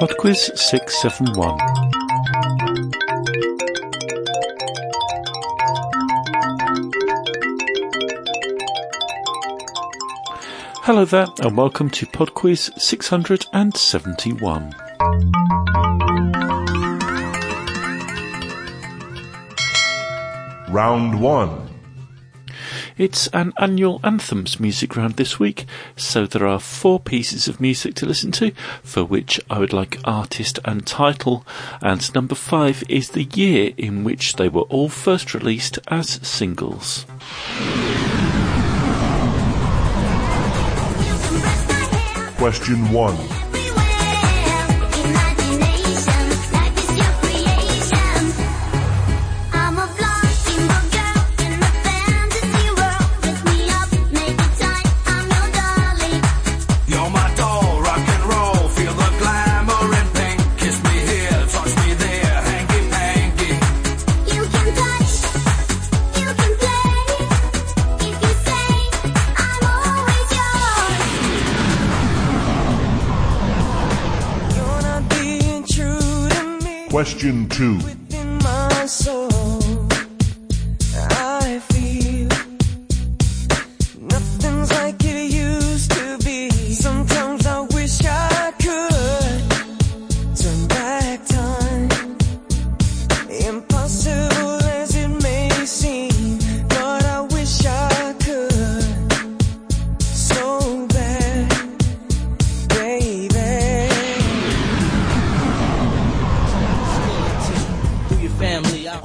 Podquiz 671. Hello there, and welcome to Podquiz 671. Round 1. It's an annual anthems music round this week, so there are 4 pieces of music to listen to, for which I would like artist and title, and number 5 is the year in which they were all first released as singles. Question 1. Question 2. Within my soul, I feel nothing's like it used to be. Sometimes I wish I could turn back time. Impossible as it may seem, but I wish I could so bad, baby.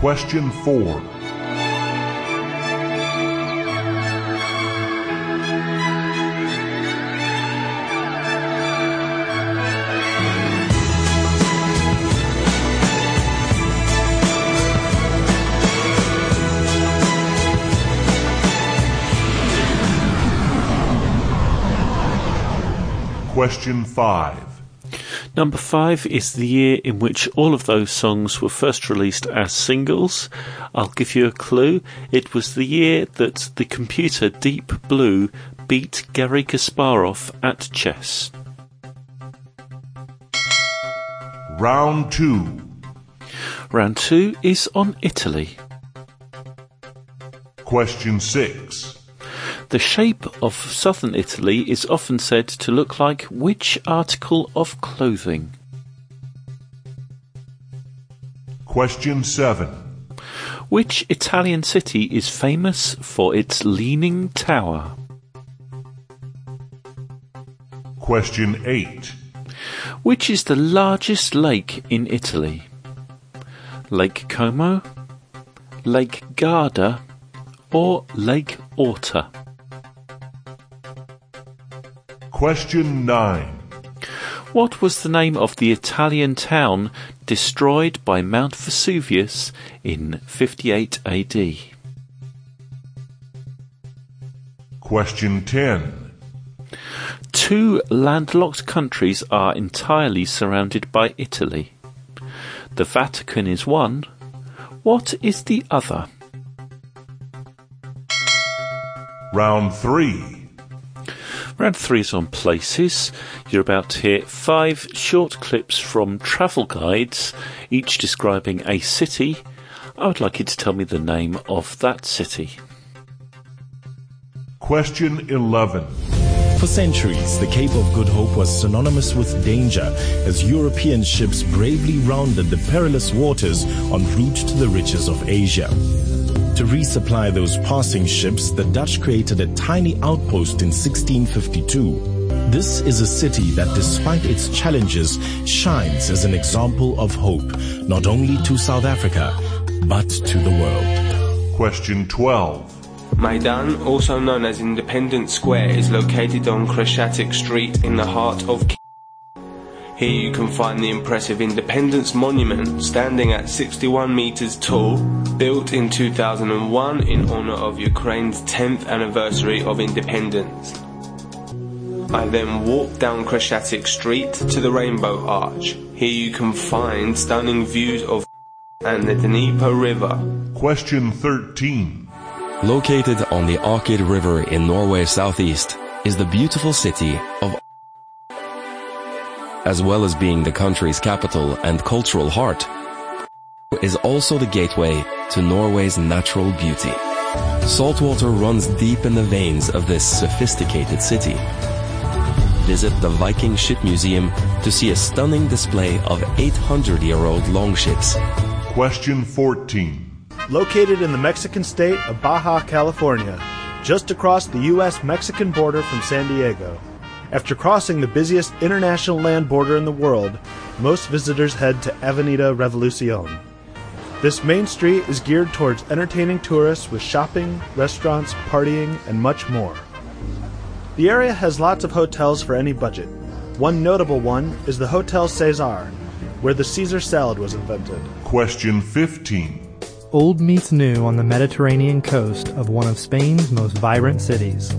Question 4. Question 5. Number 5 is the year in which all of those songs were first released as singles. I'll give you a clue. It was the year that the computer Deep Blue beat Gary Kasparov at chess. Round 2. Round 2 is on Italy. Question 6. The shape of southern Italy is often said to look like which article of clothing? Question 7. Which Italian city is famous for its leaning tower? Question 8. Which is the largest lake in Italy? Lake Como, Lake Garda, or Lake Orta? Question 9. What was the name of the Italian town destroyed by Mount Vesuvius in 58 AD? Question 10. 2 landlocked countries are entirely surrounded by Italy. The Vatican is one. What is the other? Round 3. Round 3 is on places. You're about to hear 5 short clips from travel guides, each describing a city. I would like you to tell me the name of that city. Question 11. For centuries, the Cape of Good Hope was synonymous with danger as European ships bravely rounded the perilous waters en route to the riches of Asia. To resupply those passing ships, the Dutch created a tiny outpost in 1652. This is a city that, despite its challenges, shines as an example of hope, not only to South Africa, but to the world. Question 12. Maidan, also known as Independence Square, is located on Kreshchatik Street in the heart of Kyiv. Here you can find the impressive Independence Monument, standing at 61 meters tall, built in 2001 in honor of Ukraine's 10th anniversary of independence. I then walked down Kreshchatik Street to the Rainbow Arch. Here you can find stunning views of and the Dnieper River. Question 13. Located on the Orkid River in Norway's southeast is the beautiful city of as well as being the country's capital and cultural heart, is also the gateway to Norway's natural beauty. Saltwater runs deep in the veins of this sophisticated city. Visit the Viking Ship Museum to see a stunning display of 800-year-old longships. Question 14. Located in the Mexican state of Baja California, just across the U.S.-Mexican border from San Diego. After crossing the busiest international land border in the world, most visitors head to Avenida Revolución. This main street is geared towards entertaining tourists with shopping, restaurants, partying, and much more. The area has lots of hotels for any budget. One notable one is the Hotel César, where the Caesar salad was invented. Question 15. Old meets new on the Mediterranean coast of one of Spain's most vibrant cities.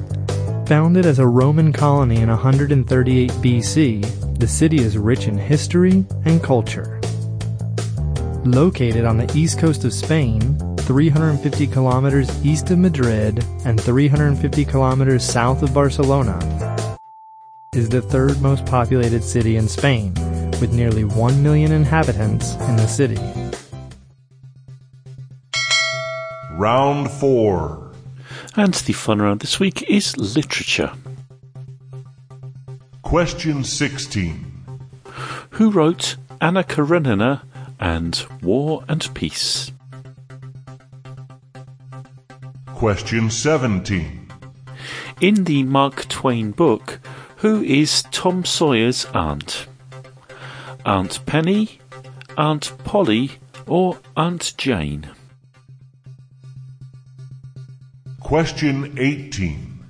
Founded as a Roman colony in 138 BC, the city is rich in history and culture. Located on the east coast of Spain, 350 kilometers east of Madrid and 350 kilometers south of Barcelona, is the third most populated city in Spain, with nearly 1 million inhabitants in the city. Round 4. And the fun round this week is literature. Question 16. Who wrote Anna Karenina and War and Peace? Question 17. In the Mark Twain book, who is Tom Sawyer's aunt? Aunt Penny, Aunt Polly, or Aunt Jane? Question 18.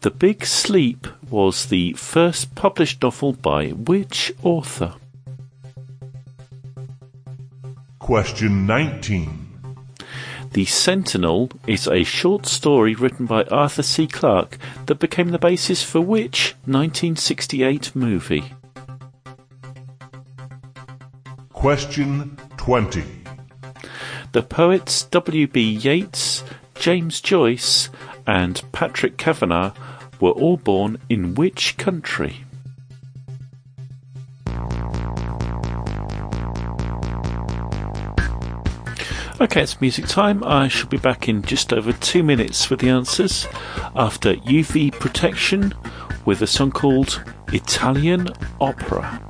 The Big Sleep was the first published novel by which author? Question 19. The Sentinel is a short story written by Arthur C. Clarke that became the basis for which 1968 movie? Question 20. The poets W.B. Yeats, James Joyce and Patrick Kavanagh were all born in which country? Okay, it's music time. I shall be back in just over 2 minutes with the answers after UV Protection with a song called Italian Opera.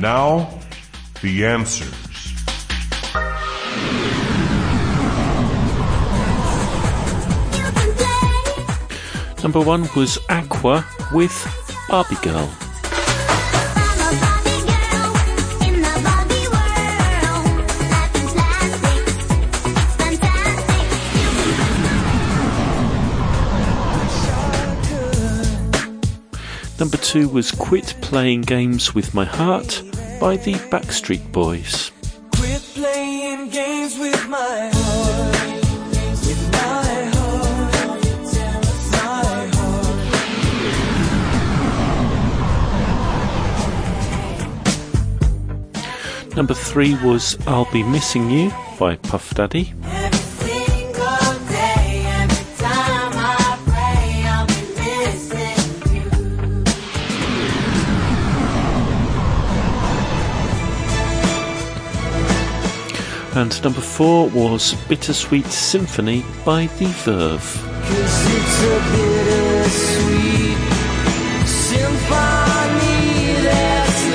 And now, the answers. Number one was Aqua with Barbie Girl. Number two was Quit Playing Games With My Heart by the Backstreet Boys. Quit playing games with my heart, with my heart. Number three was I'll Be Missing You by Puff Daddy. And number four was Bittersweet Symphony by The Verve. 'Cause it's a bittersweet symphony that's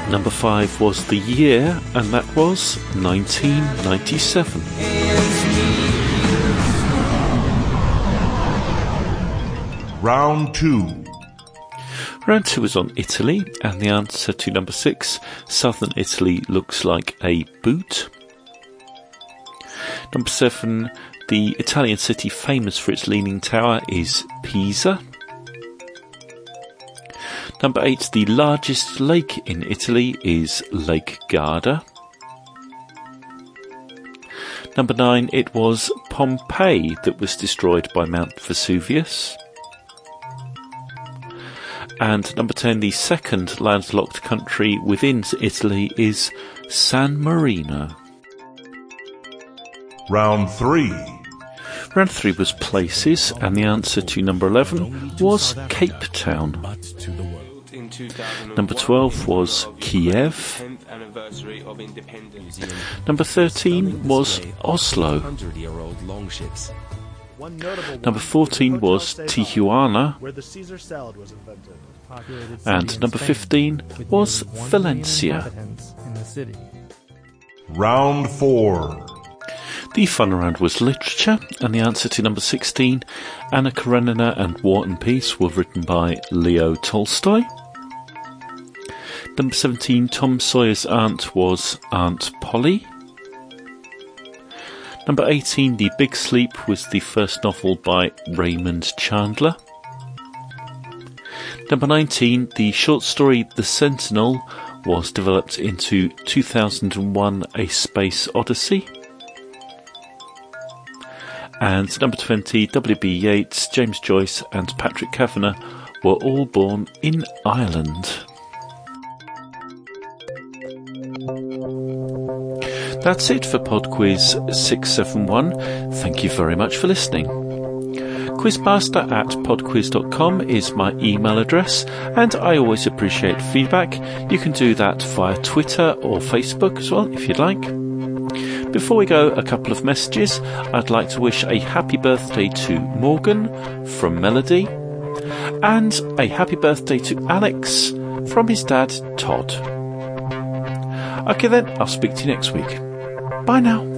life. Number five was the year, and that was 1997. Round two. Round two was on Italy, and the answer to number six, southern Italy looks like a boot. Number seven, the Italian city famous for its leaning tower is Pisa. Number eight, the largest lake in Italy is Lake Garda. Number nine, it was Pompeii that was destroyed by Mount Vesuvius. And number 10, the second landlocked country within Italy is San Marino. Round 3. Round 3 was places, and the answer to number 11 was Cape Town. Number 12 was Kiev. Number 13 was Oslo. Number 14 was Tijuana, where the Caesar salad was invented. And number 15 was Valencia. Round 4. The fun round was literature, and the answer to number 16, Anna Karenina and War and Peace, were written by Leo Tolstoy. Number 17, Tom Sawyer's aunt was Aunt Polly. Number 18, The Big Sleep was the first novel by Raymond Chandler. Number 19, the short story The Sentinel was developed into 2001 A Space Odyssey. And number 20, W.B. Yeats, James Joyce and Patrick Kavanagh were all born in Ireland. That's it for Podquiz 671. Thank you very much for listening. Quizmaster@podquiz.com is my email address, and I always appreciate feedback. You can do that via Twitter or Facebook as well, if you'd like. Before we go, a couple of messages. I'd like to wish a happy birthday to Morgan from Melody, and a happy birthday to Alex from his dad, Todd. Okay then, I'll speak to you next week. Bye now.